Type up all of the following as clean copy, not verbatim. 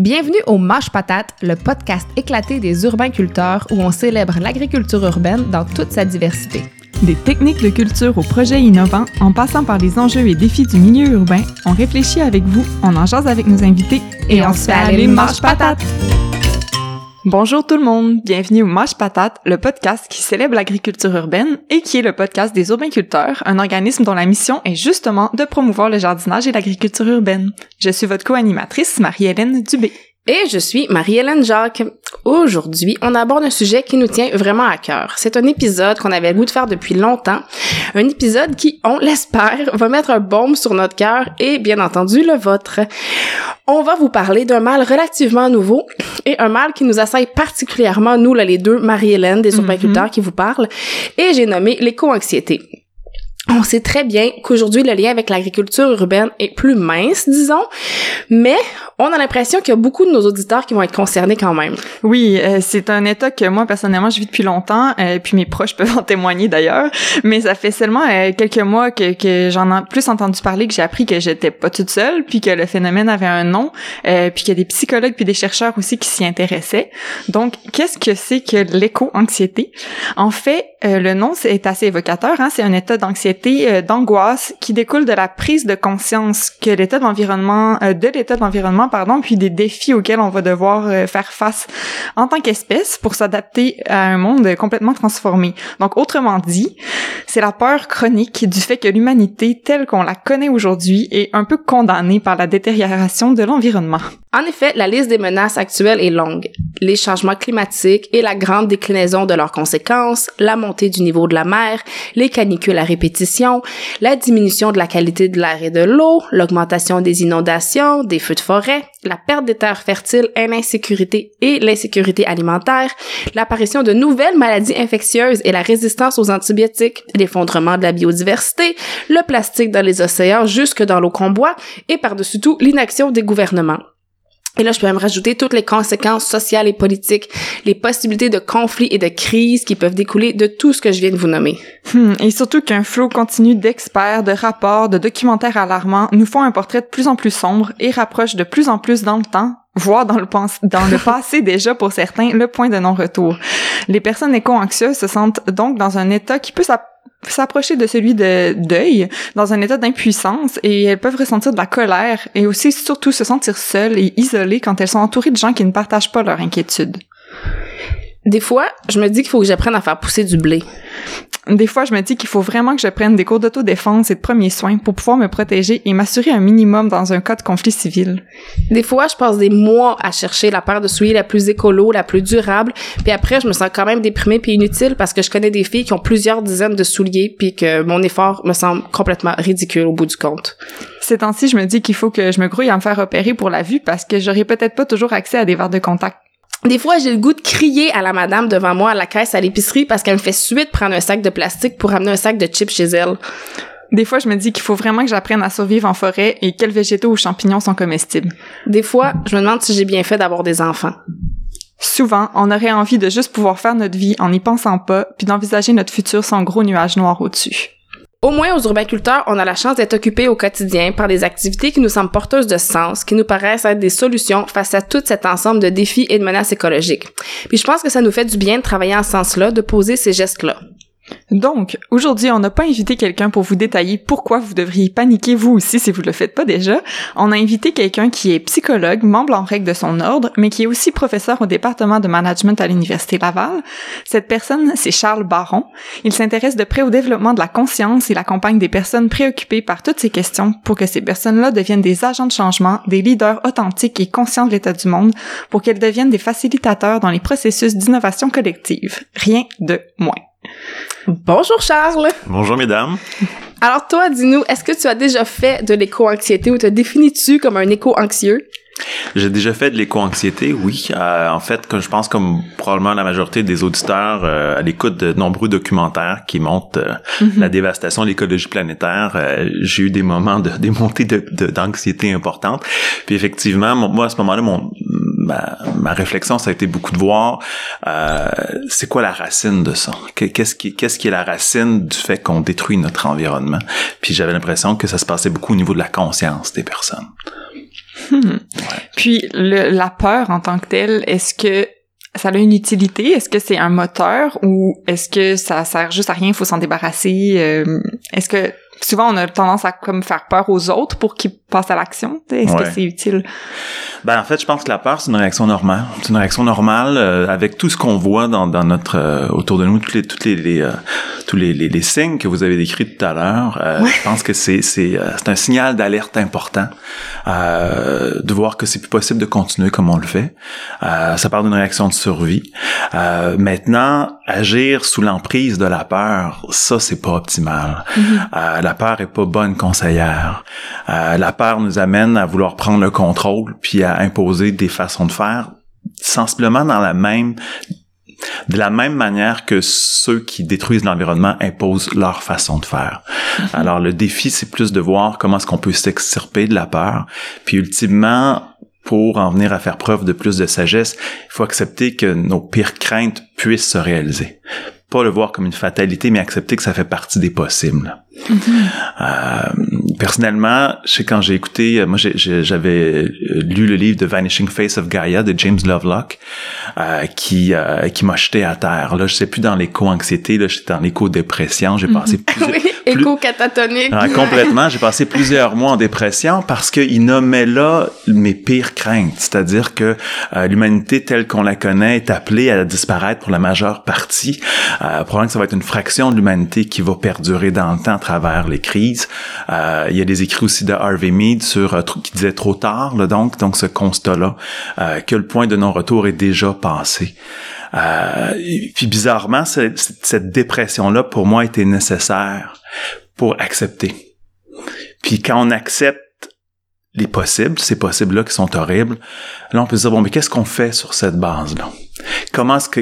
Bienvenue au Mâche-Patate, le podcast éclaté des urbainculteurs où on célèbre l'agriculture urbaine dans toute sa diversité. Des techniques de culture aux projets innovants, en passant par les enjeux et défis du milieu urbain, on réfléchit avec vous, on en jase avec nos invités et on se fait aller Mâche-Patate! Bonjour tout le monde, bienvenue au Mâche-Patate, le podcast qui célèbre l'agriculture urbaine et qui est le podcast des urbainculteurs, un organisme dont la mission est justement de promouvoir le jardinage et l'agriculture urbaine. Je suis votre co-animatrice, Marie-Hélène Dubé. Et je suis Marie-Hélène Jacques. Aujourd'hui, on aborde un sujet qui nous tient vraiment à cœur. C'est un épisode qu'on avait le goût de faire depuis longtemps, un épisode qui, on l'espère, va mettre un baume sur notre cœur et, bien entendu, le vôtre. On va vous parler d'un mal relativement nouveau et un mal qui nous assaille particulièrement, nous, là, les deux, Marie-Hélène, des urbainculteurs qui vous parlent, et j'ai nommé l'éco-anxiété. On sait très bien qu'aujourd'hui, le lien avec l'agriculture urbaine est plus mince, disons, mais on a l'impression qu'il y a beaucoup de nos auditeurs qui vont être concernés quand même. Oui, c'est un état que moi, personnellement, je vis depuis longtemps, puis mes proches peuvent en témoigner d'ailleurs, mais ça fait seulement quelques mois que j'en ai plus entendu parler, que j'ai appris que j'étais pas toute seule, puis que le phénomène avait un nom, puis qu'il y a des psychologues puis des chercheurs aussi qui s'y intéressaient. Donc, qu'est-ce que c'est que l'éco-anxiété? En fait, le nom est assez évocateur, hein, c'est un état d'anxiété, d'angoisse qui découle de la prise de conscience que de l'état de l'environnement, puis des défis auxquels on va devoir faire face en tant qu'espèce pour s'adapter à un monde complètement transformé. Donc, autrement dit, c'est la peur chronique du fait que l'humanité telle qu'on la connaît aujourd'hui est un peu condamnée par la détérioration de l'environnement. En effet, la liste des menaces actuelles est longue. Les changements climatiques et la grande déclinaison de leurs conséquences, la montée du niveau de la mer, les canicules à répétition, la diminution de la qualité de l'air et de l'eau, l'augmentation des inondations, des feux de forêt, la perte des terres fertiles et l'insécurité alimentaire, l'apparition de nouvelles maladies infectieuses et la résistance aux antibiotiques, l'effondrement de la biodiversité, le plastique dans les océans jusque dans l'eau qu'on boit et par-dessus tout l'inaction des gouvernements. Et là, je peux même rajouter toutes les conséquences sociales et politiques, les possibilités de conflits et de crises qui peuvent découler de tout ce que je viens de vous nommer. Et surtout qu'un flot continu d'experts, de rapports, de documentaires alarmants nous font un portrait de plus en plus sombre et rapproche de plus en plus dans le temps, voire dans le passé déjà pour certains, le point de non-retour. Les personnes éco-anxieuses se sentent donc dans un état qui peut s'approcher de celui de deuil, dans un état d'impuissance, et elles peuvent ressentir de la colère et aussi surtout se sentir seules et isolées quand elles sont entourées de gens qui ne partagent pas leur inquiétude. Des fois, je me dis qu'il faut que j'apprenne à faire pousser du blé. Des fois, je me dis qu'il faut vraiment que je prenne des cours d'autodéfense et de premiers soins pour pouvoir me protéger et m'assurer un minimum dans un cas de conflit civil. Des fois, je passe des mois à chercher la paire de souliers la plus écolo, la plus durable, puis après, je me sens quand même déprimée puis inutile parce que je connais des filles qui ont plusieurs dizaines de souliers puis que mon effort me semble complètement ridicule au bout du compte. Ces temps-ci, je me dis qu'il faut que je me grouille à me faire opérer pour la vue parce que j'aurai peut-être pas toujours accès à des verres de contact. Des fois, j'ai le goût de crier à la madame devant moi à la caisse à l'épicerie parce qu'elle me fait suite prendre un sac de plastique pour amener un sac de chips chez elle. Des fois, je me dis qu'il faut vraiment que j'apprenne à survivre en forêt et quels végétaux ou champignons sont comestibles. Des fois, je me demande si j'ai bien fait d'avoir des enfants. Souvent, on aurait envie de juste pouvoir faire notre vie en n'y pensant pas puis d'envisager notre futur sans gros nuages noirs au-dessus. Au moins, aux urbainculteurs, on a la chance d'être occupés au quotidien par des activités qui nous semblent porteuses de sens, qui nous paraissent être des solutions face à tout cet ensemble de défis et de menaces écologiques. Puis je pense que ça nous fait du bien de travailler en ce sens-là, de poser ces gestes-là. Donc, aujourd'hui, on n'a pas invité quelqu'un pour vous détailler pourquoi vous devriez paniquer vous aussi si vous le faites pas déjà. On a invité quelqu'un qui est psychologue, membre en règle de son ordre, mais qui est aussi professeur au département de management à l'Université Laval. Cette personne, c'est Charles Baron. Il s'intéresse de près au développement de la conscience. Il accompagne des personnes préoccupées par toutes ces questions pour que ces personnes-là deviennent des agents de changement, des leaders authentiques et conscients de l'état du monde, pour qu'elles deviennent des facilitateurs dans les processus d'innovation collective. Rien de moins. Bonjour Charles! Bonjour mesdames! Alors toi, dis-nous, est-ce que tu as déjà fait de l'éco-anxiété ou te définis-tu comme un éco-anxieux? J'ai déjà fait de l'éco-anxiété, oui. En fait, comme je pense comme probablement la majorité des auditeurs à l'écoute de nombreux documentaires qui montrent la dévastation de l'écologie planétaire, j'ai eu des moments de montées d'anxiété importantes. Puis effectivement, moi à ce moment-là, ma réflexion, ça a été beaucoup de voir c'est quoi la racine de ça? Qu'est-ce qui est la racine du fait qu'on détruit notre environnement? Puis j'avais l'impression que ça se passait beaucoup au niveau de la conscience des personnes. Ouais. Puis la peur en tant que telle, est-ce que ça a une utilité? Est-ce que c'est un moteur ou est-ce que ça sert juste à rien, il faut s'en débarrasser? Est-ce que souvent on a tendance à comme faire peur aux autres pour qu'ils passent à l'action? Est-ce que c'est utile? Ben en fait, je pense que la peur, c'est une réaction normale. C'est une réaction normale avec tout ce qu'on voit dans notre autour de nous, tous les signes que vous avez décrits tout à l'heure. Je pense que c'est un signal d'alerte important de voir que c'est plus possible de continuer comme on le fait. Ça part d'une réaction de survie. Maintenant, agir sous l'emprise de la peur, ça c'est pas optimal. Mm-hmm. La peur est pas bonne conseillère. La peur nous amène à vouloir prendre le contrôle puis à imposer des façons de faire sensiblement de la même manière que ceux qui détruisent l'environnement imposent leur façon de faire. Alors, le défi, c'est plus de voir comment est-ce qu'on peut s'extirper de la peur. Puis, ultimement, pour en venir à faire preuve de plus de sagesse, il faut accepter que nos pires craintes puissent se réaliser. Pas le voir comme une fatalité, mais accepter que ça fait partie des possibles. Mm-hmm. Personnellement, je sais quand j'ai écouté, moi j'avais lu le livre The Vanishing Face of Gaia de James Lovelock, qui m'a jeté à terre. Là, je sais plus dans l'éco-anxiété, là, j'étais dans l'éco-dépression. J'ai passé éco-catatonique. Complètement, j'ai passé plusieurs mois en dépression parce qu'il nommait là mes pires craintes. C'est-à-dire que l'humanité telle qu'on la connaît est appelée à disparaître pour la majeure partie. Probablement que ça va être une fraction de l'humanité qui va perdurer dans le temps à travers les crises. Il y a des écrits aussi de Harvey Mead qui disait trop tard, là, donc ce constat-là, que le point de non-retour est déjà passé. Puis bizarrement, cette dépression-là, pour moi, était nécessaire pour accepter. Puis quand on accepte les possibles, ces possibles-là qui sont horribles, là, on peut se dire, bon, mais qu'est-ce qu'on fait sur cette base-là?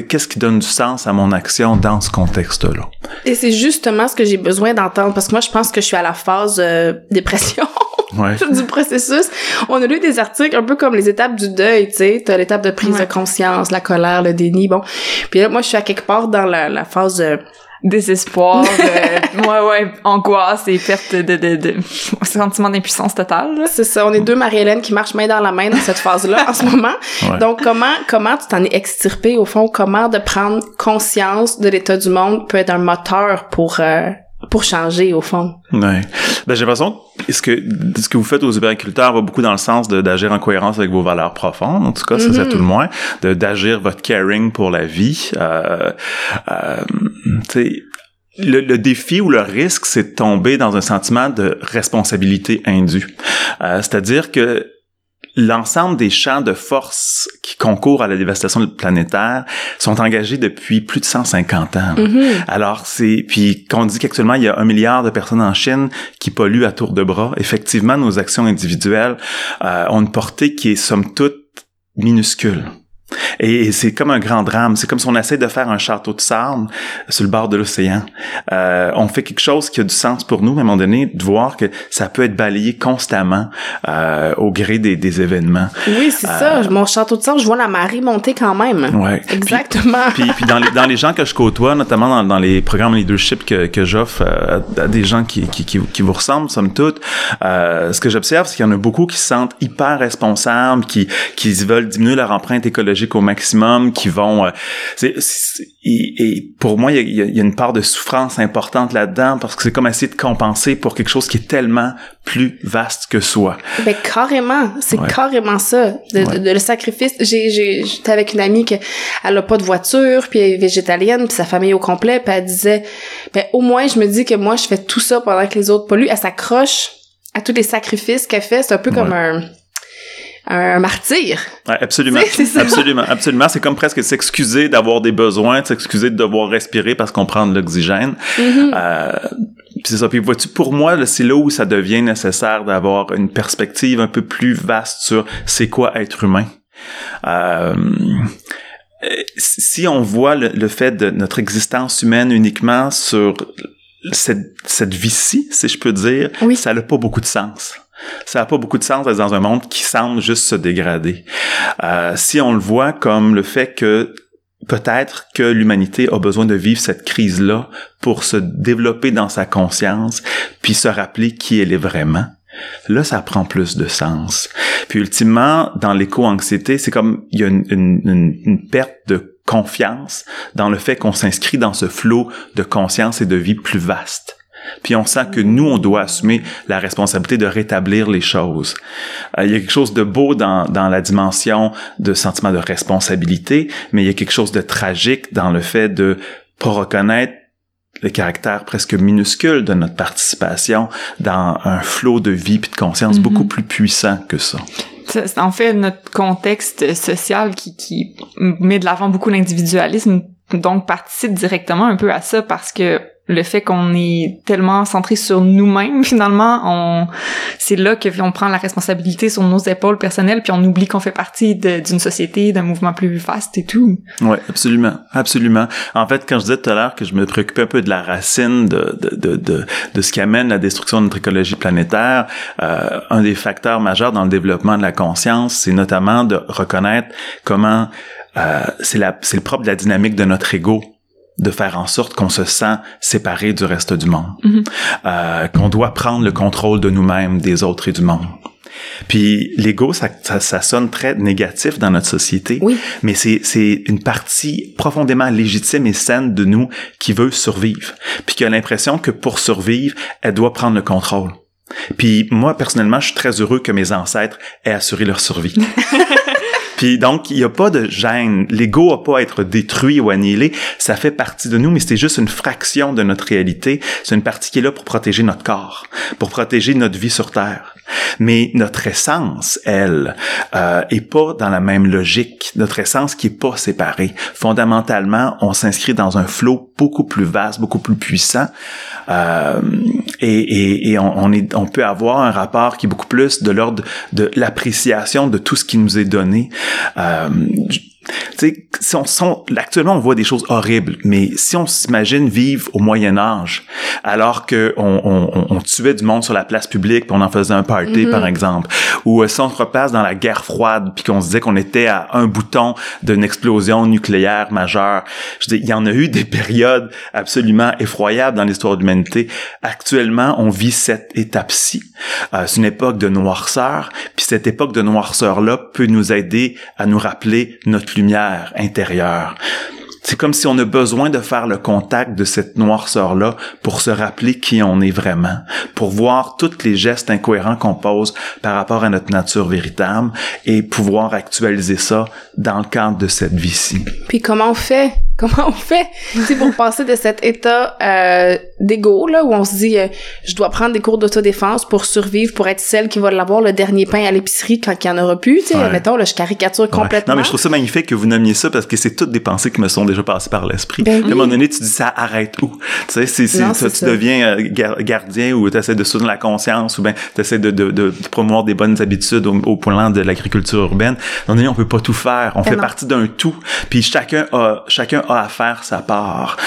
Qu'est-ce qui donne du sens à mon action dans ce contexte-là? Et c'est justement ce que j'ai besoin d'entendre, parce que moi, je pense que je suis à la phase dépression. Ouais. Du processus. On a lu des articles un peu comme les étapes du deuil, tu sais, t'as l'étape de prise de conscience, la colère, le déni, bon. Puis là, moi, je suis à quelque part dans la phase désespoir, angoisse et perte de sentiment d'impuissance totale. Là. C'est ça, on est deux Marie-Hélène qui marchent main dans la main dans cette phase-là en ce moment. Ouais. Donc comment tu t'en es extirpé au fond, comment de prendre conscience de l'état du monde peut être un moteur pour changer au fond. Ouais. Ben j'ai l'impression que ce que vous faites aux urbainculteurs va beaucoup dans le sens d'agir en cohérence avec vos valeurs profondes, en tout cas, ça c'est tout le moins, d'agir votre caring pour la vie. Tu sais, le défi ou le risque, c'est de tomber dans un sentiment de responsabilité indue. C'est-à-dire que l'ensemble des champs de force qui concourent à la dévastation planétaire sont engagés depuis plus de 150 ans. Mm-hmm. Alors, puis qu'on dit qu'actuellement, il y a 1 milliard de personnes en Chine qui polluent à tour de bras. Effectivement, nos actions individuelles ont une portée qui est, somme toute, minuscule. Et c'est comme un grand drame. C'est comme si on essaie de faire un château de sable sur le bord de l'océan. On fait quelque chose qui a du sens pour nous, mais à un moment donné, de voir que ça peut être balayé constamment au gré des événements. Oui, c'est ça. Mon château de sable, je vois la marée monter quand même. Ouais. Exactement. Puis dans les gens que je côtoie, notamment dans les programmes leadership que j'offre à des gens qui vous ressemblent, somme toute, ce que j'observe, c'est qu'il y en a beaucoup qui se sentent hyper responsables, qui veulent diminuer leur empreinte écologique au maximum, qui vont... et pour moi, il y a une part de souffrance importante là-dedans, parce que c'est comme essayer de compenser pour quelque chose qui est tellement plus vaste que soi. Ben carrément, c'est carrément ça, de le sacrifice. J'étais avec une amie qui n'a pas de voiture, puis elle est végétalienne, puis sa famille au complet, puis elle disait, ben au moins je me dis que moi je fais tout ça pendant que les autres polluent. Elle s'accroche à tous les sacrifices qu'elle fait, c'est un peu comme un martyr. Ouais, absolument. Absolument. C'est comme presque s'excuser d'avoir des besoins, s'excuser de devoir respirer parce qu'on prend de l'oxygène. Mm-hmm. Puis c'est ça. Puis vois-tu, pour moi, là, c'est là où ça devient nécessaire d'avoir une perspective un peu plus vaste sur c'est quoi être humain. Si on voit le fait de notre existence humaine uniquement sur cette vie-ci, si je peux dire, ça n'a pas beaucoup de sens. Ça n'a pas beaucoup de sens d'être dans un monde qui semble juste se dégrader. Si on le voit comme le fait que peut-être que l'humanité a besoin de vivre cette crise-là pour se développer dans sa conscience puis se rappeler qui elle est vraiment, là, ça prend plus de sens. Puis ultimement, dans l'éco-anxiété, c'est comme il y a une perte de confiance dans le fait qu'on s'inscrit dans ce flot de conscience et de vie plus vaste. Puis on sent que nous, on doit assumer la responsabilité de rétablir les choses. Il y a quelque chose de beau dans la dimension de sentiment de responsabilité, mais il y a quelque chose de tragique dans le fait de pas reconnaître le caractère presque minuscule de notre participation dans un flot de vie puis de conscience beaucoup plus puissant que ça. C'est en fait notre contexte social qui met de l'avant beaucoup l'individualisme, donc participe directement un peu à ça parce que le fait qu'on est tellement centré sur nous-mêmes, finalement, c'est là qu'on prend la responsabilité sur nos épaules personnelles, puis on oublie qu'on fait partie d'une société, d'un mouvement plus vaste et tout. Ouais, absolument, absolument. En fait, quand je disais tout à l'heure que je me préoccupais un peu de la racine de ce qui amène la destruction de notre écologie planétaire, un des facteurs majeurs dans le développement de la conscience, c'est notamment de reconnaître comment c'est le propre de la dynamique de notre ego, de faire en sorte qu'on se sent séparé du reste du monde, qu'on doit prendre le contrôle de nous-mêmes, des autres et du monde. Puis l'ego, ça sonne très négatif dans notre société, oui. Mais c'est une partie profondément légitime et saine de nous qui veut survivre, puis qui a l'impression que pour survivre, elle doit prendre le contrôle. Puis moi, personnellement, je suis très heureux que mes ancêtres aient assuré leur survie. Puis donc, il n'y a pas de gêne. L'ego n'a pas à être détruit ou annihilé. Ça fait partie de nous, mais c'est juste une fraction de notre réalité. C'est une partie qui est là pour protéger notre corps, pour protéger notre vie sur Terre. Mais notre essence, elle, est pas dans la même logique. Notre essence qui est pas séparée. Fondamentalement, on s'inscrit dans un flot beaucoup plus vaste, beaucoup plus puissant. On peut avoir un rapport qui est beaucoup plus de l'ordre de l'appréciation de tout ce qui nous est donné. Tu sais, actuellement, on voit des choses horribles, mais si on s'imagine vivre au Moyen-Âge, alors que on tuait du monde sur la place publique pis on en faisait un party, par exemple, ou si on se repasse dans la guerre froide puis qu'on se disait qu'on était à un bouton d'une explosion nucléaire majeure, je dis, il y en a eu des périodes absolument effroyables dans l'histoire de l'humanité. Actuellement, on vit cette étape-ci. C'est une époque de noirceur, puis cette époque de noirceur-là peut nous aider à nous rappeler notre lumière intérieure. C'est comme si on a besoin de faire le contact de cette noirceur-là pour se rappeler qui on est vraiment, pour voir tous les gestes incohérents qu'on pose par rapport à notre nature véritable et pouvoir actualiser ça dans le cadre de cette vie-ci. Puis comment on fait c'est pour passer de cet état d'égo là où on se dit je dois prendre des cours d'autodéfense pour survivre, pour être celle qui va l'avoir le dernier pain à l'épicerie quand il y en aura plus, tu sais, mettons là, je caricature complètement. Non, mais je trouve ça magnifique que vous nommiez ça parce que c'est toutes des pensées qui me sont déjà passées par l'esprit. À un moment donné, tu dis ça arrête où, tu sais, tu deviens gardien ou tu essaies de soutenir la conscience ou ben tu essaies de promouvoir des bonnes habitudes au plan de l'agriculture urbaine. À un moment donné, on peut pas tout faire, on fait partie d'un tout, puis chacun a à faire sa part.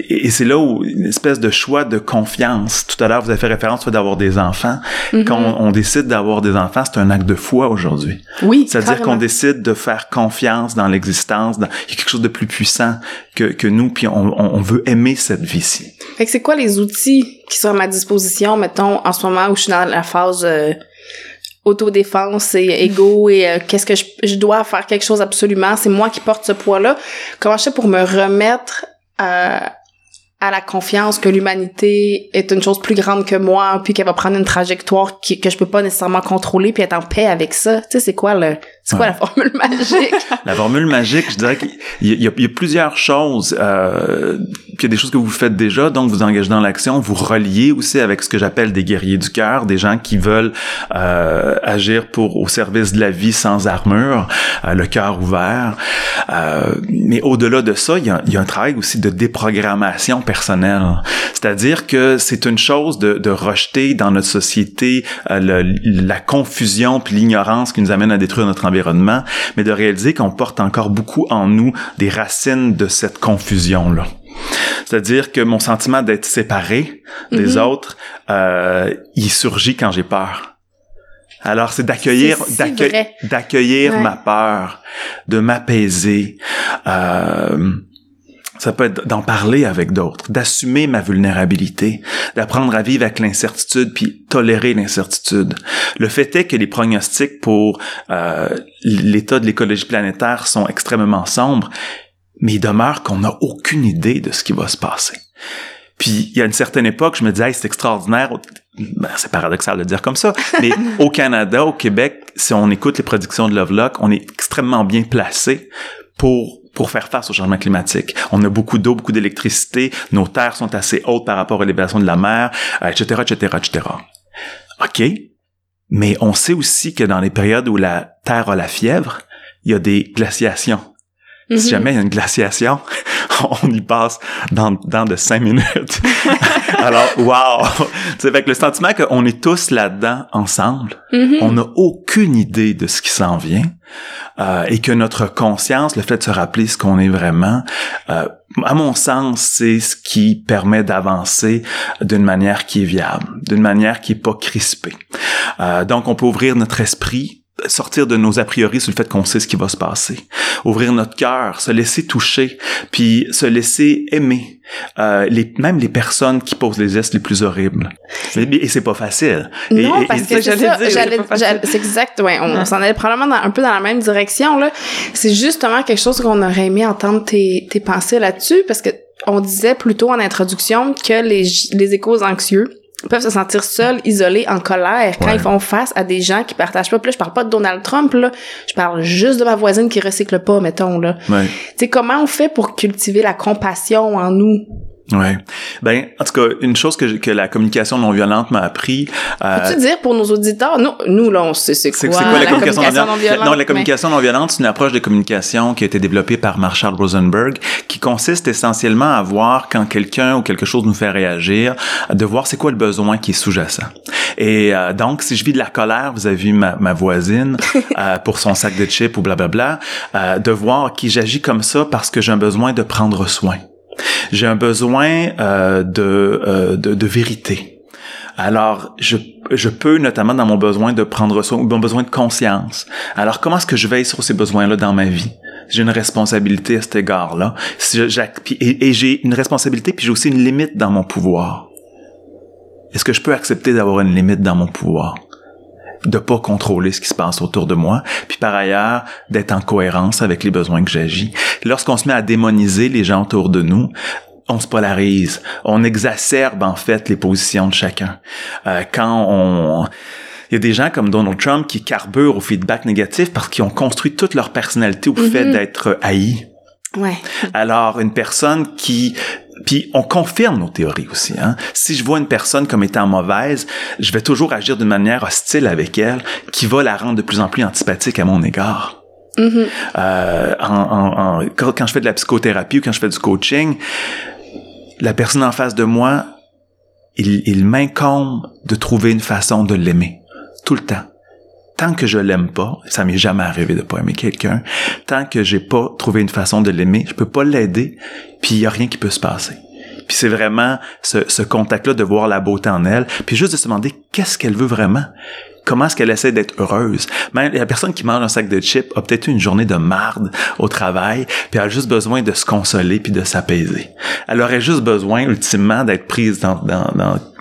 Et c'est là où une espèce de choix de confiance. Tout à l'heure, vous avez fait référence au fait d'avoir des enfants. Quand on décide d'avoir des enfants, c'est un acte de foi aujourd'hui. Oui, c'est-à-dire qu'on décide de faire confiance dans l'existence. Il y a quelque chose de plus puissant que nous, puis on veut aimer cette vie-ci. Fait que c'est quoi les outils qui sont à ma disposition, mettons, en ce moment où je suis dans la phase... autodéfense et égo et qu'est-ce que je dois faire quelque chose absolument, c'est moi qui porte ce poids-là. Comment je fais pour me remettre à la confiance que l'humanité est une chose plus grande que moi, puis qu'elle va prendre une trajectoire que je peux pas nécessairement contrôler, puis être en paix avec ça. Tu sais, c'est quoi la formule magique? La formule magique, je dirais qu'il y a plusieurs choses. Il y a des choses que vous faites déjà, donc vous engagez dans l'action, vous reliez aussi avec ce que j'appelle des guerriers du cœur, des gens qui veulent agir au service de la vie sans armure, le cœur ouvert. Mais au-delà de ça, il y a un travail aussi de déprogrammation personnelle. C'est-à-dire que c'est une chose de rejeter dans notre société la confusion puis l'ignorance qui nous amène à détruire notre environnement, mais de réaliser qu'on porte encore beaucoup en nous des racines de cette confusion-là. C'est-à-dire que mon sentiment d'être séparé des autres, il surgit quand j'ai peur. Alors, c'est d'accueillir ma peur, de m'apaiser. Ça peut être d'en parler avec d'autres, d'assumer ma vulnérabilité, d'apprendre à vivre avec l'incertitude puis tolérer l'incertitude. Le fait est que les pronostics pour l'état de l'écologie planétaire sont extrêmement sombres, mais il demeure qu'on n'a aucune idée de ce qui va se passer. Puis, il y a une certaine époque, je me disais, hey, c'est extraordinaire. Ben, c'est paradoxal de dire comme ça, mais au Canada, au Québec, si on écoute les prédictions de Lovelock, on est extrêmement bien placé pour faire face au changement climatique. On a beaucoup d'eau, beaucoup d'électricité, nos terres sont assez hautes par rapport à l'élévation de la mer, etc., etc., etc. OK, mais on sait aussi que dans les périodes où la Terre a la fièvre, il y a des glaciations. Mm-hmm. Si jamais il y a une glaciation, on y passe dans de 5 minutes. Alors, wow! C'est fait que le sentiment qu'on est tous là-dedans ensemble, mm-hmm. on n'a aucune idée de ce qui s'en vient, et que notre conscience, le fait de se rappeler ce qu'on est vraiment, à mon sens, c'est ce qui permet d'avancer d'une manière qui est viable, d'une manière qui est pas crispée. Donc, on peut ouvrir notre esprit, sortir de nos a priori sur le fait qu'on sait ce qui va se passer, ouvrir notre cœur, se laisser toucher, puis se laisser aimer, même les personnes qui posent les gestes les plus horribles. Et c'est pas facile. Non, parce que c'est exact, ouais, on s'en allait probablement un peu dans la même direction, là. C'est justement quelque chose qu'on aurait aimé entendre tes pensées là-dessus, parce que on disait plutôt en introduction que les échos anxieux peuvent se sentir seuls, isolés, en colère quand ils font face à des gens qui partagent pas. Puis là, je parle pas de Donald Trump, là. Je parle juste de ma voisine qui recycle pas, mettons, là. Ouais. Tu sais, comment on fait pour cultiver la compassion en nous? Ouais. Ben, en tout cas, une chose que la communication non-violente m'a appris... Peux-tu dire pour nos auditeurs? Nous, là, on sait c'est quoi la communication non-violente. Non, la communication non-violente, c'est une approche de communication qui a été développée par Marshall Rosenberg, qui consiste essentiellement à voir quand quelqu'un ou quelque chose nous fait réagir, de voir c'est quoi le besoin qui est sous-jacent. Et donc, si je vis de la colère vis-à-vis ma voisine pour son sac de chips ou blablabla, de voir que j'agis comme ça parce que j'ai un besoin de prendre soin. J'ai un besoin de vérité. Alors, je peux, notamment dans mon besoin de prendre soin, ou mon besoin de conscience. Alors, comment est-ce que je veille sur ces besoins-là dans ma vie? J'ai une responsabilité à cet égard-là. Et j'ai une responsabilité, puis j'ai aussi une limite dans mon pouvoir. Est-ce que je peux accepter d'avoir une limite dans mon pouvoir? De pas contrôler ce qui se passe autour de moi, puis par ailleurs, d'être en cohérence avec les besoins que j'agis. Lorsqu'on se met à démoniser les gens autour de nous, on se polarise, on exacerbe en fait les positions de chacun. Il y a des gens comme Donald Trump qui carburent au feedback négatif parce qu'ils ont construit toute leur personnalité au fait d'être haïs. Ouais. Alors, une personne puis on confirme nos théories aussi, hein. Si je vois une personne comme étant mauvaise, je vais toujours agir d'une manière hostile avec elle, qui va la rendre de plus en plus antipathique à mon égard. Mm-hmm. Quand je fais de la psychothérapie ou quand je fais du coaching, la personne en face de moi, il m'incombe de trouver une façon de l'aimer. Tout le temps. Tant que je l'aime pas, ça m'est jamais arrivé de pas aimer quelqu'un, tant que j'ai pas trouvé une façon de l'aimer, je peux pas l'aider, puis il y a rien qui peut se passer. Puis c'est vraiment ce contact-là de voir la beauté en elle, puis juste de se demander qu'est-ce qu'elle veut vraiment. Comment est-ce qu'elle essaie d'être heureuse? Même la personne qui mange un sac de chips a peut-être eu une journée de marde au travail, puis elle a juste besoin de se consoler puis de s'apaiser. Elle aurait juste besoin, ultimement, d'être prise de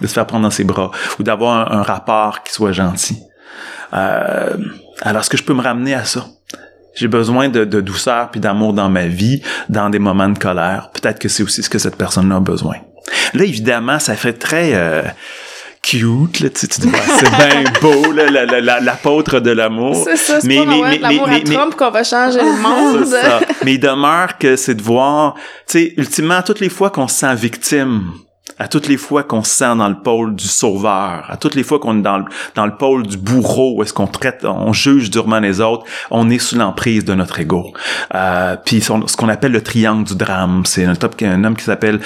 se faire prendre dans ses bras, ou d'avoir un rapport qui soit gentil. Alors, est-ce que je peux me ramener à ça? J'ai besoin de douceur puis d'amour dans ma vie, dans des moments de colère. Peut-être que c'est aussi ce que cette personne-là a besoin. Là, évidemment, ça fait très... cute, là, tu dis, c'est bien beau, là, l'apôtre de l'amour. C'est ça, c'est pas Trump qu'on va changer le monde. C'est ça. Mais il demeure que c'est de voir, tu sais, ultimement, toutes les fois qu'on se sent victime, à toutes les fois qu'on se sent dans le pôle du sauveur, à toutes les fois qu'on est dans le pôle du bourreau, où est-ce qu'on on juge durement les autres, on est sous l'emprise de notre ego. Puis ce qu'on appelle le triangle du drame, c'est un homme qui s'appelle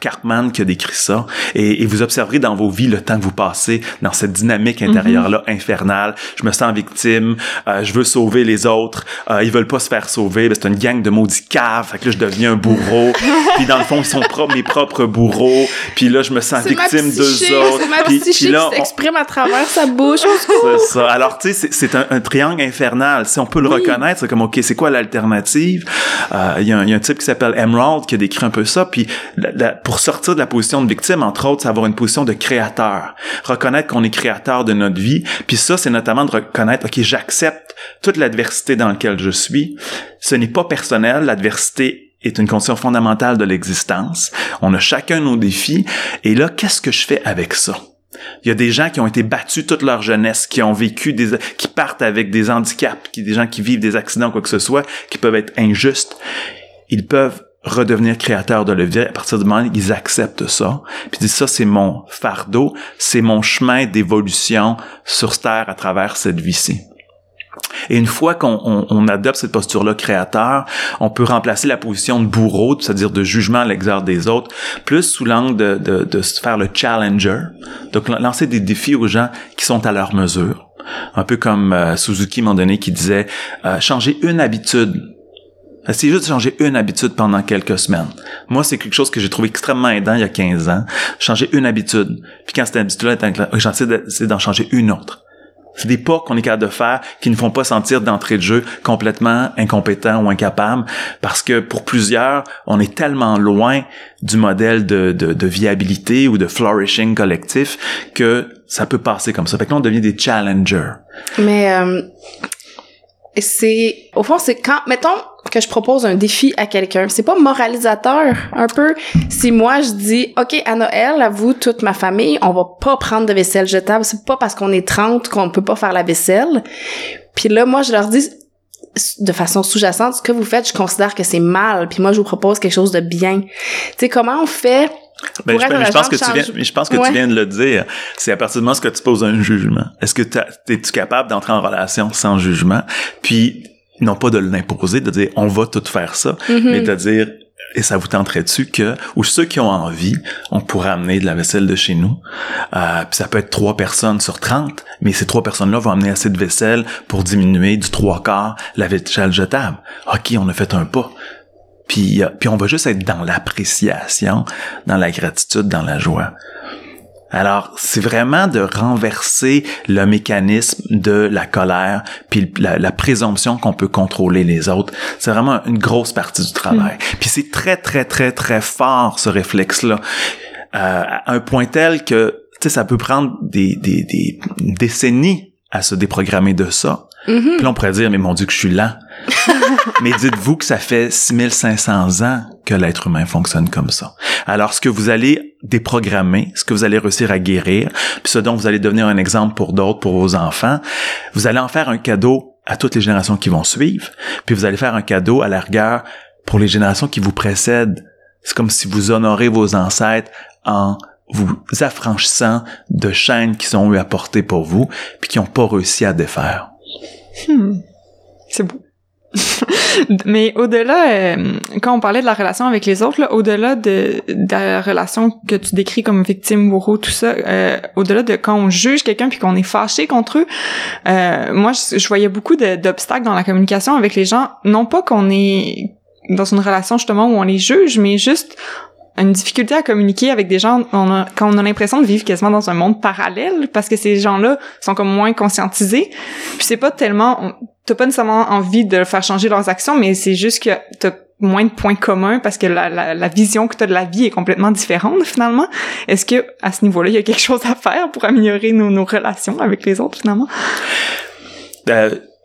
Cartman qui a décrit ça. Et vous observerez dans vos vies le temps que vous passez dans cette dynamique intérieure-là infernale. Je me sens victime, je veux sauver les autres, ils veulent pas se faire sauver, ben, c'est une gang de maudits caves, fait que là je deviens un bourreau. Puis dans le fond, ils sont mes propres bourreaux. Puis là, je me sens victime d'eux autres. C'est ma psyché qui s'exprime à travers sa bouche. C'est ça. Alors, tu sais, c'est un triangle infernal. Si on peut le reconnaître, c'est comme, OK, c'est quoi l'alternative? Il y a un type qui s'appelle Emerald qui a décrit un peu ça. Puis pour sortir de la position de victime, entre autres, c'est avoir une position de créateur. Reconnaître qu'on est créateur de notre vie. Puis ça, c'est notamment de reconnaître, OK, j'accepte toute l'adversité dans laquelle je suis. Ce n'est pas personnel. L'adversité est une condition fondamentale de l'existence. On a chacun nos défis. Et là, qu'est-ce que je fais avec ça? Il y a des gens qui ont été battus toute leur jeunesse, qui ont vécu qui partent avec des handicaps, des gens qui vivent des accidents, quoi que ce soit, qui peuvent être injustes. Ils peuvent redevenir créateurs de leur vie à partir du moment où ils acceptent ça. Puis disent, ça, c'est mon fardeau, c'est mon chemin d'évolution sur Terre à travers cette vie-ci. Et une fois qu'on adopte cette posture-là créateur, on peut remplacer la position de bourreau, c'est-à-dire de jugement à l'égard des autres, plus sous l'angle de faire le challenger, donc lancer des défis aux gens qui sont à leur mesure. Un peu comme Suzuki, à un moment donné, qui disait « changer une habitude ». C'est juste de changer une habitude pendant quelques semaines. Moi, c'est quelque chose que j'ai trouvé extrêmement aidant il y a 15 ans. Changer une habitude. Puis quand cette habitude-là c'est d'en changer une autre. C'est des pas qu'on est capable de faire qui ne font pas sentir d'entrée de jeu complètement incompétent ou incapable, parce que pour plusieurs, on est tellement loin du modèle de viabilité ou de flourishing collectif que ça peut passer comme ça. Fait que là, on devient des challengers. Mais au fond, c'est quand, mettons que je propose un défi à quelqu'un, c'est pas moralisateur un peu? Si moi je dis, OK, à Noël, à vous, toute ma famille, on va pas prendre de vaisselle jetable, c'est pas parce qu'on est 30 qu'on peut pas faire la vaisselle. Puis là, moi, je leur dis, de façon sous-jacente, ce que vous faites, je considère que c'est mal, puis moi, je vous propose quelque chose de bien. Tu sais, comment on fait? Ben, je pense que tu viens de le dire. C'est à partir du moment où tu poses un jugement. Est-ce que es-tu capable d'entrer en relation sans jugement? Puis, non pas de l'imposer, de dire on va tout faire ça, mais de dire et ça vous tenterait-tu que, ou ceux qui ont envie, on pourrait amener de la vaisselle de chez nous. Puis ça peut être 3 personnes sur 30, mais ces 3 personnes-là vont amener assez de vaisselle pour diminuer du 3/4 la vaisselle jetable. OK, on a fait un pas. Puis on va juste être dans l'appréciation, dans la gratitude, dans la joie. Alors, c'est vraiment de renverser le mécanisme de la colère puis la présomption qu'on peut contrôler les autres. C'est vraiment une grosse partie du travail. Puis c'est très, très, très, très fort, ce réflexe-là. À un point tel que, tu sais, ça peut prendre des décennies à se déprogrammer de ça. Puis là, on pourrait dire, mais mon Dieu, que je suis lent. Mais dites-vous que ça fait 6500 ans que l'être humain fonctionne comme ça. Alors, ce que vous allez déprogrammer, ce que vous allez réussir à guérir, puis ce dont vous allez devenir un exemple pour d'autres, pour vos enfants, vous allez en faire un cadeau à toutes les générations qui vont suivre, puis vous allez faire un cadeau à la rigueur pour les générations qui vous précèdent. C'est comme si vous honorez vos ancêtres en vous affranchissant de chaînes qui sont eues à porter pour vous, puis qui n'ont pas réussi à défaire. C'est beau. Mais au-delà, quand on parlait de la relation avec les autres, là, au-delà de la relation que tu décris comme victime, bourreau, tout ça, au-delà de quand on juge quelqu'un puis qu'on est fâché contre eux, moi, je voyais beaucoup d'obstacles dans la communication avec les gens. Non pas qu'on est dans une relation justement où on les juge, mais juste une difficulté à communiquer avec des gens quand on a l'impression de vivre quasiment dans un monde parallèle, parce que ces gens-là sont comme moins conscientisés. Puis c'est pas tellement... T'as pas nécessairement envie de faire changer leurs actions, mais c'est juste que t'as moins de points communs parce que la vision que t'as de la vie est complètement différente, finalement. Est-ce que à ce niveau-là, il y a quelque chose à faire pour améliorer nos relations avec les autres, finalement?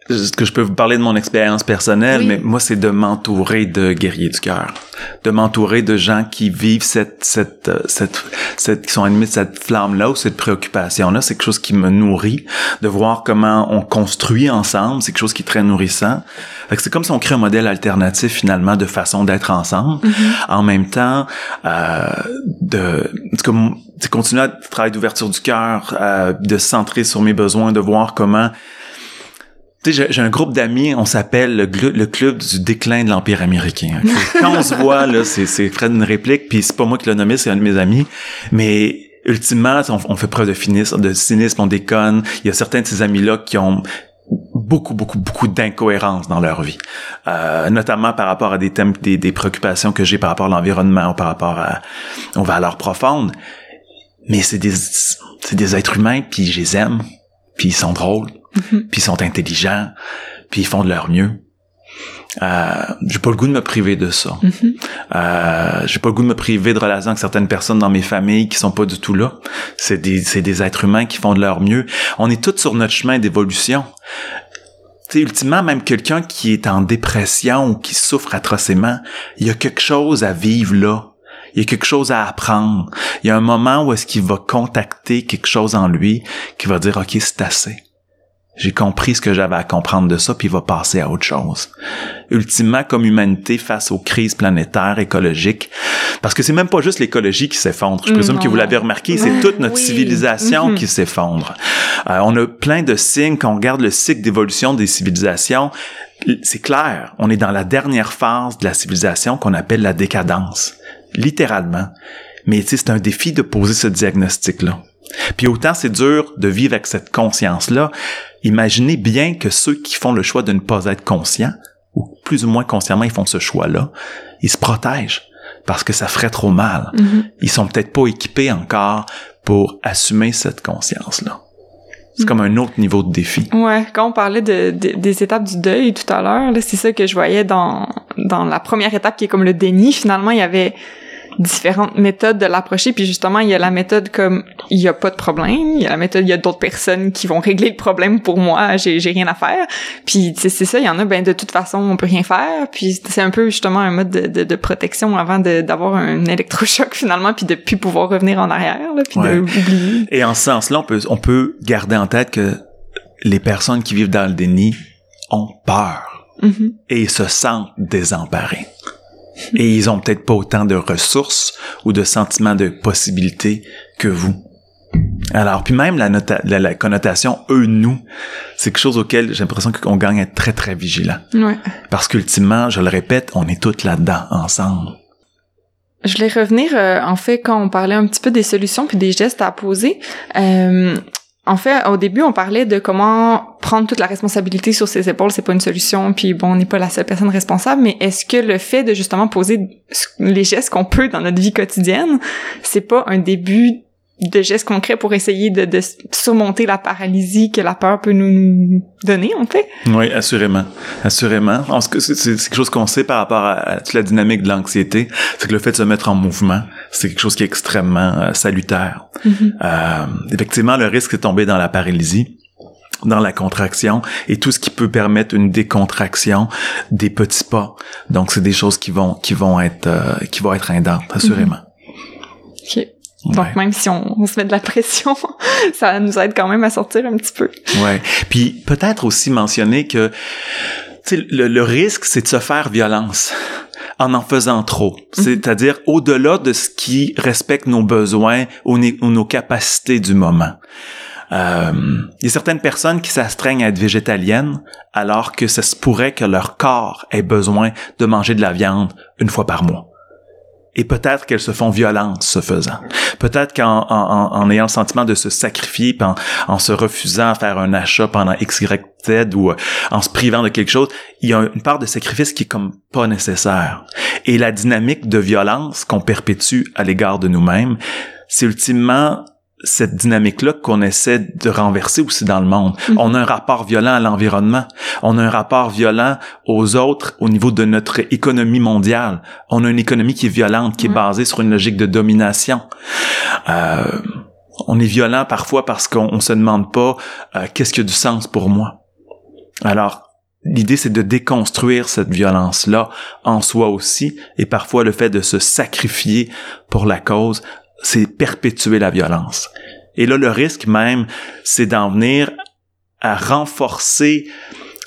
Que je peux vous parler de mon expérience personnelle, mais moi, c'est de m'entourer de guerriers du cœur, de m'entourer de gens qui vivent qui sont animés de cette flamme-là ou cette préoccupation-là. C'est quelque chose qui me nourrit, de voir comment on construit ensemble. C'est quelque chose qui est très nourrissant. Fait que c'est comme si on crée un modèle alternatif, finalement, de façon d'être ensemble. En même temps, de continuer à travailler d'ouverture du cœur, de se centrer sur mes besoins, de voir comment... Tu sais, j'ai un groupe d'amis, on s'appelle le club du déclin de l'Empire américain. Quand on se voit, là, c'est près d'une réplique, puis c'est pas moi qui l'ai nommé, c'est un de mes amis. Mais ultimement, on fait preuve de cynisme, on déconne. Il y a certains de ces amis-là qui ont beaucoup d'incohérences dans leur vie, notamment par rapport à des thèmes, des préoccupations que j'ai par rapport à l'environnement ou par rapport à, aux valeurs profondes. Mais c'est des êtres humains, puis je les aime, puis ils sont drôles, puis ils sont intelligents, puis ils font de leur mieux. J'ai pas le goût de me priver de ça. J'ai pas le goût de me priver de relations avec certaines personnes dans mes familles qui sont pas du tout là. C'est des êtres humains qui font de leur mieux. On est tous sur notre chemin d'évolution. Tu sais, ultimement, même quelqu'un qui est en dépression ou qui souffre atrocement, il y a quelque chose à vivre là. Il y a quelque chose à apprendre. Il y a un moment où est-ce qu'il va contacter quelque chose en lui qui va dire « Ok, c'est assez. » J'ai compris ce que j'avais à comprendre de ça, puis il va passer à autre chose. Ultimement, comme humanité, face aux crises planétaires, écologiques, parce que c'est même pas juste l'écologie qui s'effondre. Je présume que vous l'avez remarqué, c'est toute notre civilisation qui s'effondre. On a plein de signes, quand on regarde le cycle d'évolution des civilisations, c'est clair, on est dans la dernière phase de la civilisation qu'on appelle la décadence, littéralement. Mais tu sais, c'est un défi de poser ce diagnostic-là. Puis autant c'est dur de vivre avec cette conscience-là, imaginez bien que ceux qui font le choix de ne pas être conscients, ou plus ou moins consciemment ils font ce choix-là, ils se protègent parce que ça ferait trop mal. Ils sont peut-être pas équipés encore pour assumer cette conscience-là. C'est comme un autre niveau de défi. Ouais, quand on parlait des étapes du deuil tout à l'heure, là, c'est ça que je voyais dans la première étape qui est comme le déni. Finalement, il y avait différentes méthodes de l'approcher, puis justement il y a la méthode comme il y a pas de problème, il y a la méthode il y a d'autres personnes qui vont régler le problème pour moi, j'ai rien à faire, puis c'est ça, il y en a ben de toute façon on peut rien faire, puis c'est un peu justement un mode de protection avant d'avoir un électrochoc finalement, puis de plus pouvoir revenir en arrière là, puis de oublier. Et en ce sens-là, on peut garder en tête que les personnes qui vivent dans le déni ont peur et se sentent désemparées. Et ils ont peut-être pas autant de ressources ou de sentiments de possibilités que vous. Alors, puis même la connotation « eux-nous », c'est quelque chose auquel j'ai l'impression qu'on gagne à être très, très vigilant. Ouais. Parce qu'ultimement, je le répète, on est tous là-dedans, ensemble. Je voulais revenir, en fait, quand on parlait un petit peu des solutions puis des gestes à poser. En fait, au début, on parlait de comment prendre toute la responsabilité sur ses épaules, c'est pas une solution, puis bon, on n'est pas la seule personne responsable, mais est-ce que le fait de justement poser les gestes qu'on peut dans notre vie quotidienne, c'est pas un début de gestes concrets pour essayer de surmonter la paralysie que la peur peut nous donner, en fait? Oui, assurément. C'est quelque chose qu'on sait par rapport à toute la dynamique de l'anxiété, c'est que le fait de se mettre en mouvement, c'est quelque chose qui est extrêmement salutaire. Effectivement, le risque, c'est de tomber dans la paralysie, dans la contraction, et tout ce qui peut permettre une décontraction, des petits pas. Donc, c'est des choses qui vont être indentes, assurément. OK. Donc, même si on se met de la pression, ça nous aide quand même à sortir un petit peu. Ouais. Puis, peut-être aussi mentionner que, tu sais, le risque, c'est de se faire violence en faisant trop. C'est-à-dire, au-delà de ce qui respecte nos besoins ou nos capacités du moment. Il y a certaines personnes qui s'astreignent à être végétaliennes alors que ça se pourrait que leur corps ait besoin de manger de la viande une fois par mois. Et peut-être qu'elles se font violence ce faisant. Peut-être qu'en ayant le sentiment de se sacrifier, puis en se refusant à faire un achat pendant X, Y, Z, ou en se privant de quelque chose, il y a une part de sacrifice qui est comme pas nécessaire. Et la dynamique de violence qu'on perpétue à l'égard de nous-mêmes, c'est ultimement cette dynamique-là qu'on essaie de renverser aussi dans le monde. On a un rapport violent à l'environnement. On a un rapport violent aux autres au niveau de notre économie mondiale. On a une économie qui est violente, qui est basée sur une logique de domination. On est violent parfois parce qu'on se demande pas qu'est-ce qui a du sens pour moi. Alors, l'idée, c'est de déconstruire cette violence-là en soi aussi, et parfois le fait de se sacrifier pour la cause, c'est perpétuer la violence. Et là, le risque même, c'est d'en venir à renforcer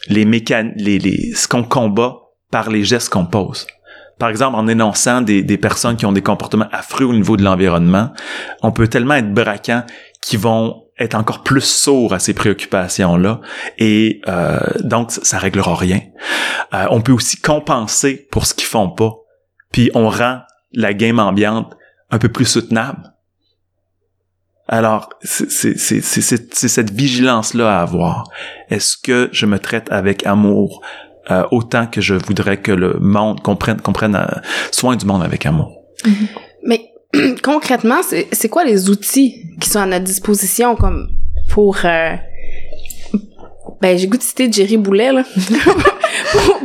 ce qu'on combat par les gestes qu'on pose. Par exemple, en énonçant des personnes qui ont des comportements affreux au niveau de l'environnement, on peut tellement être braquant qu'ils vont être encore plus sourds à ces préoccupations-là, et donc ça réglera rien. On peut aussi compenser pour ce qu'ils font pas, puis on rend la game ambiante un peu plus soutenable. Alors, c'est cette vigilance-là à avoir. Est-ce que je me traite avec amour autant que je voudrais que le monde qu'on prenne soin du monde avec amour? Mm-hmm. Mais concrètement, c'est quoi les outils qui sont à notre disposition comme pour... Ben, j'ai goût de citer Jerry Boulet, là.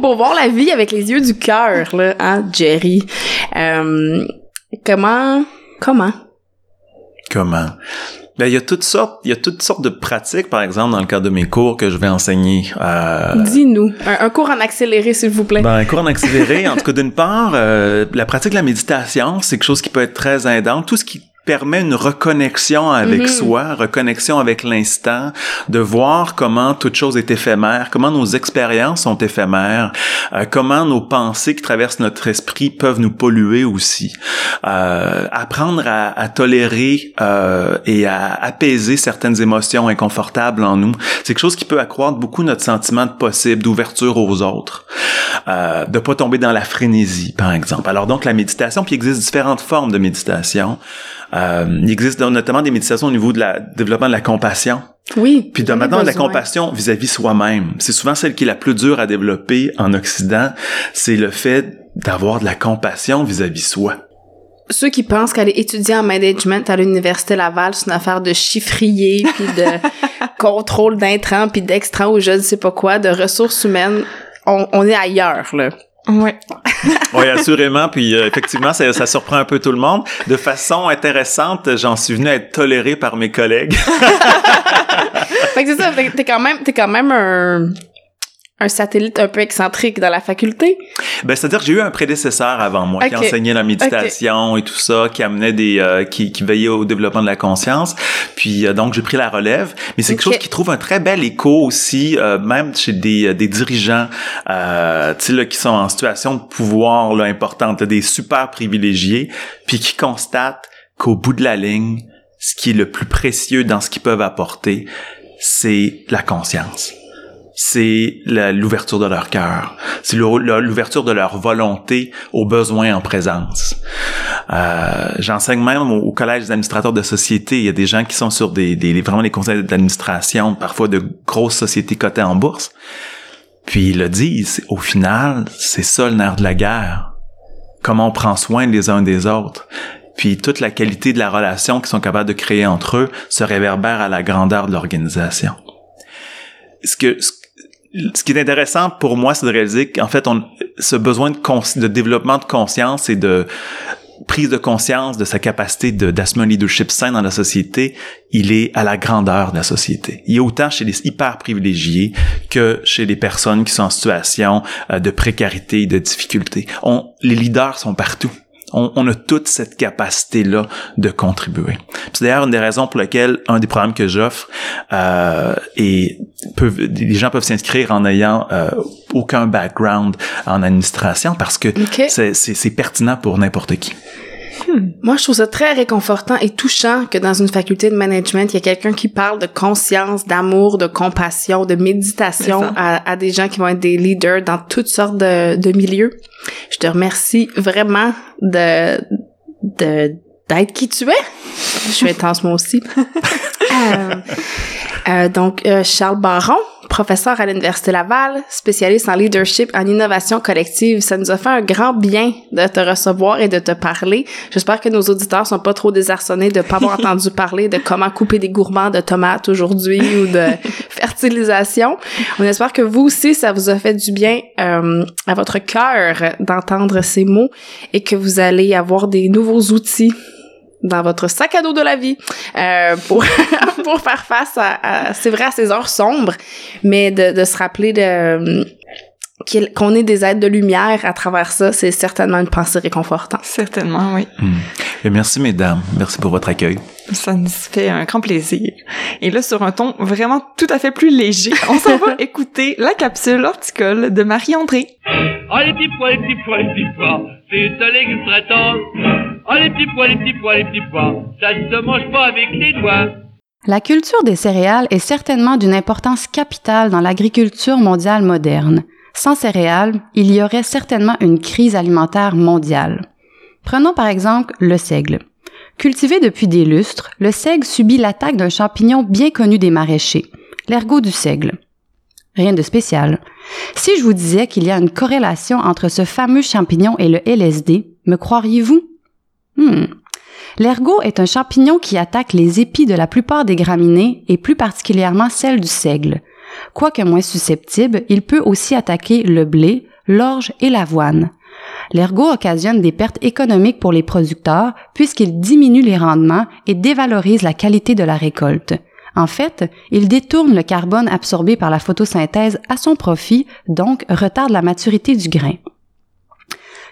pour voir la vie avec les yeux du cœur, là, hein, Jerry. Comment? Ben, il y a toutes sortes de pratiques, par exemple, dans le cadre de mes cours que je vais enseigner. Dis-nous. Un cours en accéléré, s'il vous plaît. Ben, un cours en accéléré. En tout cas, d'une part, la pratique de la méditation, c'est quelque chose qui peut être très aidant. Tout ce qui permet une reconnexion avec soi, reconnexion avec l'instant, de voir comment toute chose est éphémère, comment nos expériences sont éphémères, comment nos pensées qui traversent notre esprit peuvent nous polluer aussi. Apprendre à tolérer et à apaiser certaines émotions inconfortables en nous, c'est quelque chose qui peut accroître beaucoup notre sentiment de possible, d'ouverture aux autres, de pas tomber dans la frénésie, par exemple. Alors donc, la méditation, puis il existe différentes formes de méditation. Il existe notamment des méditations au niveau de la développement de la compassion. Oui. Puis de maintenant de la compassion vis-à-vis soi-même. C'est souvent celle qui est la plus dure à développer en Occident. C'est le fait d'avoir de la compassion vis-à-vis soi. Ceux qui pensent qu'aller étudier en management à l'Université Laval, c'est une affaire de chiffrier, puis de contrôle d'intrants, puis d'extrants ou je ne sais pas quoi, de ressources humaines, on est ailleurs, là. Ouais. Oui, assurément. Puis effectivement, ça surprend un peu tout le monde. De façon intéressante, j'en suis venu à être toléré par mes collègues. Fait que c'est ça. T'es quand même un satellite un peu excentrique dans la faculté. Ben, c'est-à-dire que j'ai eu un prédécesseur avant moi qui enseignait la méditation et tout ça, qui amenait qui veillait au développement de la conscience. Puis donc j'ai pris la relève, mais c'est quelque chose qui trouve un très bel écho aussi même chez des dirigeants tu sais là qui sont en situation de pouvoir là importante, là, des super privilégiés, puis qui constatent qu'au bout de la ligne, ce qui est le plus précieux dans ce qu'ils peuvent apporter, c'est la conscience. C'est l'ouverture de leur cœur. C'est l'ouverture de leur volonté aux besoins en présence. J'enseigne même au collège des administrateurs de société. Il y a des gens qui sont sur vraiment des conseils d'administration, parfois de grosses sociétés cotées en bourse. Puis ils le disent, au final, c'est ça le nerf de la guerre. Comment on prend soin les uns des autres. Puis toute la qualité de la relation qu'ils sont capables de créer entre eux se réverbère à la grandeur de l'organisation. Ce qui est intéressant pour moi, c'est de réaliser qu'en fait, ce besoin de développement de conscience et de prise de conscience de sa capacité d'assumer un leadership sain dans la société, il est à la grandeur de la société. Il est autant chez les hyper privilégiés que chez les personnes qui sont en situation de précarité et de difficulté. Les leaders sont partout. On a toute cette capacité-là de contribuer. Puis c'est d'ailleurs une des raisons pour lesquelles un des programmes que j'offre les gens peuvent s'inscrire en n'ayant aucun background en administration parce que c'est pertinent pour n'importe qui. Moi, je trouve ça très réconfortant et touchant que dans une faculté de management, il y a quelqu'un qui parle de conscience, d'amour, de compassion, de méditation à des gens qui vont être des leaders dans toutes sortes de milieux. Je te remercie vraiment d'être qui tu es. Je suis intense, moi aussi. Donc, Charles Baron, professeur à l'Université Laval, spécialiste en leadership, en innovation collective. Ça nous a fait un grand bien de te recevoir et de te parler. J'espère que nos auditeurs sont pas trop désarçonnés de pas avoir entendu parler de comment couper des gourmands de tomates aujourd'hui ou de fertilisation. On espère que vous aussi, ça vous a fait du bien à votre cœur d'entendre ces mots et que vous allez avoir des nouveaux outils dans votre sac à dos de la vie pour faire face à c'est vrai à ces heures sombres, mais de se rappeler qu'on est des êtres de lumière à travers ça, c'est certainement une pensée réconfortante. Certainement, oui. Et merci mesdames, merci pour votre accueil. Ça nous fait un grand plaisir. Et là, sur un ton vraiment tout à fait plus léger, on s'en va écouter la capsule horticole de Marie-Andrée. Ah, les petits pois, les petits pois, les petits pois, c'est de légumes très tôt. Ah, les petits pois, les petits pois, les petits pois, ça ne se mange pas avec les doigts. La culture des céréales est certainement d'une importance capitale dans l'agriculture mondiale moderne. Sans céréales, il y aurait certainement une crise alimentaire mondiale. Prenons par exemple le seigle. Cultivé depuis des lustres, le seigle subit l'attaque d'un champignon bien connu des maraîchers, l'ergot du seigle. Rien de spécial. Si je vous disais qu'il y a une corrélation entre ce fameux champignon et le LSD, me croiriez-vous? L'ergot est un champignon qui attaque les épis de la plupart des graminées et plus particulièrement celles du seigle. Quoique moins susceptible, il peut aussi attaquer le blé, l'orge et l'avoine. L'ergot occasionne des pertes économiques pour les producteurs puisqu'il diminue les rendements et dévalorise la qualité de la récolte. En fait, il détourne le carbone absorbé par la photosynthèse à son profit, donc retarde la maturité du grain.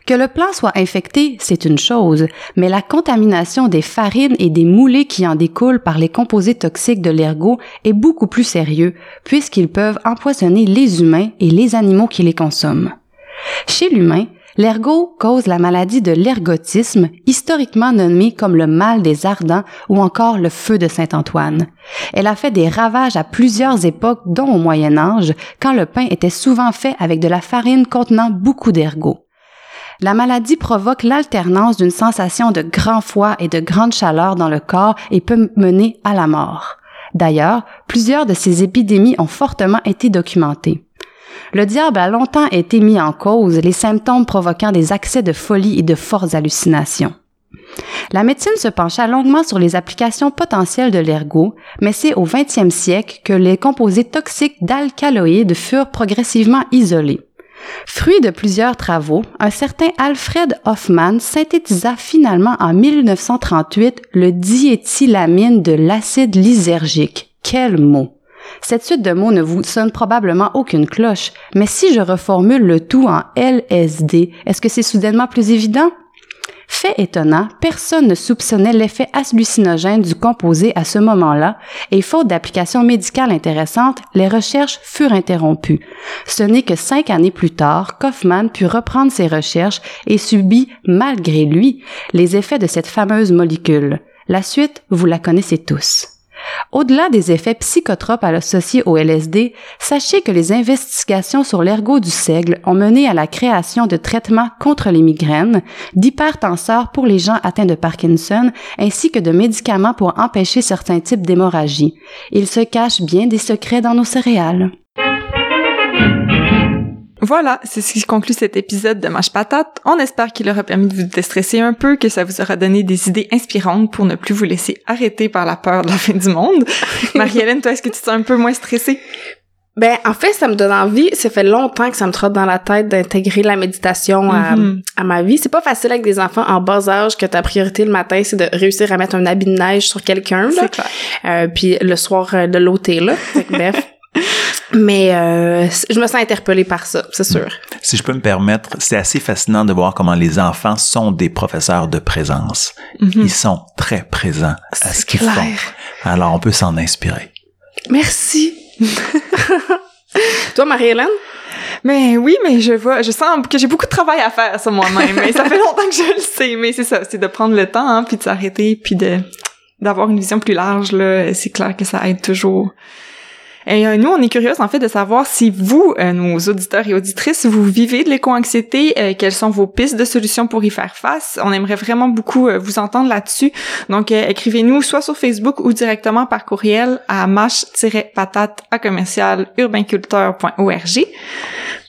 Que le plant soit infecté, c'est une chose, mais la contamination des farines et des moulées qui en découlent par les composés toxiques de l'ergot est beaucoup plus sérieux, puisqu'ils peuvent empoisonner les humains et les animaux qui les consomment. Chez l'humain, l'ergot cause la maladie de l'ergotisme, historiquement nommée comme le mal des ardents ou encore le feu de Saint-Antoine. Elle a fait des ravages à plusieurs époques, dont au Moyen Âge, quand le pain était souvent fait avec de la farine contenant beaucoup d'ergot. La maladie provoque l'alternance d'une sensation de grand froid et de grande chaleur dans le corps et peut mener à la mort. D'ailleurs, plusieurs de ces épidémies ont fortement été documentées. Le diable a longtemps été mis en cause, les symptômes provoquant des accès de folie et de fortes hallucinations. La médecine se pencha longuement sur les applications potentielles de l'ergot, mais c'est au 20e siècle que les composés toxiques d'alcaloïdes furent progressivement isolés. Fruit de plusieurs travaux, un certain Alfred Hofmann synthétisa finalement en 1938 le diéthylamine de l'acide lysergique. Quel mot! Cette suite de mots ne vous sonne probablement aucune cloche, mais si je reformule le tout en LSD, est-ce que c'est soudainement plus évident? Fait étonnant, personne ne soupçonnait l'effet hallucinogène du composé à ce moment-là, et faute d'applications médicales intéressantes, les recherches furent interrompues. Ce n'est que 5 années plus tard qu'Hofmann put reprendre ses recherches et subit, malgré lui, les effets de cette fameuse molécule. La suite, vous la connaissez tous. Au-delà des effets psychotropes associés au LSD, sachez que les investigations sur l'ergot du seigle ont mené à la création de traitements contre les migraines, d'hypertenseurs pour les gens atteints de Parkinson, ainsi que de médicaments pour empêcher certains types d'hémorragies. Il se cache bien des secrets dans nos céréales. Voilà, c'est ce qui conclut cet épisode de Mâche-Patate. On espère qu'il aura permis de vous déstresser un peu, que ça vous aura donné des idées inspirantes pour ne plus vous laisser arrêter par la peur de la fin du monde. Marie-Hélène, toi, est-ce que tu te sens un peu moins stressée? Ben, en fait, ça me donne envie. Ça fait longtemps que ça me trotte dans la tête d'intégrer la méditation à ma vie. C'est pas facile avec des enfants en bas âge que ta priorité le matin, c'est de réussir à mettre un habit de neige sur quelqu'un, là. C'est clair. Puis le soir, de l'ôter, là. Fait que, bref. Mais je me sens interpellée par ça, c'est sûr. Si je peux me permettre, c'est assez fascinant de voir comment les enfants sont des professeurs de présence. Mm-hmm. Ils sont très présents à ce qu'ils font. Alors, on peut s'en inspirer. Merci. Toi, Marie-Hélène? Mais oui, mais je sens que j'ai beaucoup de travail à faire sur moi-même. Mais ça fait longtemps que je le sais, mais c'est ça, c'est de prendre le temps, hein, puis de s'arrêter, puis d'avoir une vision plus large, là. C'est clair que ça aide toujours. Et nous, on est curieuses, en fait, de savoir si vous, nos auditeurs et auditrices, vous vivez de l'éco-anxiété, quelles sont vos pistes de solutions pour y faire face. On aimerait vraiment beaucoup vous entendre là-dessus. Donc, écrivez-nous soit sur Facebook ou directement par courriel à mâche-patate@urbainculteurs.org.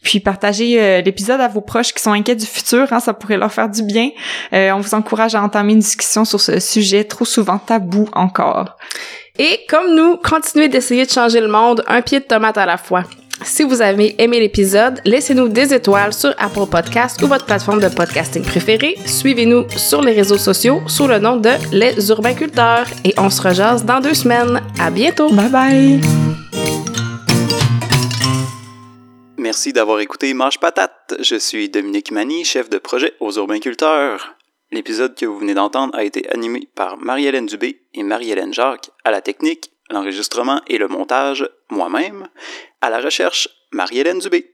Puis, partagez l'épisode à vos proches qui sont inquiets du futur, hein, ça pourrait leur faire du bien. On vous encourage à entamer une discussion sur ce sujet trop souvent tabou encore. Et comme nous, continuez d'essayer de changer le monde un pied de tomate à la fois. Si vous avez aimé l'épisode, laissez-nous des étoiles sur Apple Podcasts ou votre plateforme de podcasting préférée. Suivez-nous sur les réseaux sociaux sous le nom de Les Urbainculteurs. Et on se rejase dans 2 semaines. À bientôt! Bye bye! Merci d'avoir écouté Mâche-Patate. Je suis Dominique Mani, chef de projet aux Urbainculteurs. L'épisode que vous venez d'entendre a été animé par Marie-Hélène Dubé et Marie-Hélène Jacques, à la technique, l'enregistrement et le montage, moi-même, à la recherche, Marie-Hélène Dubé.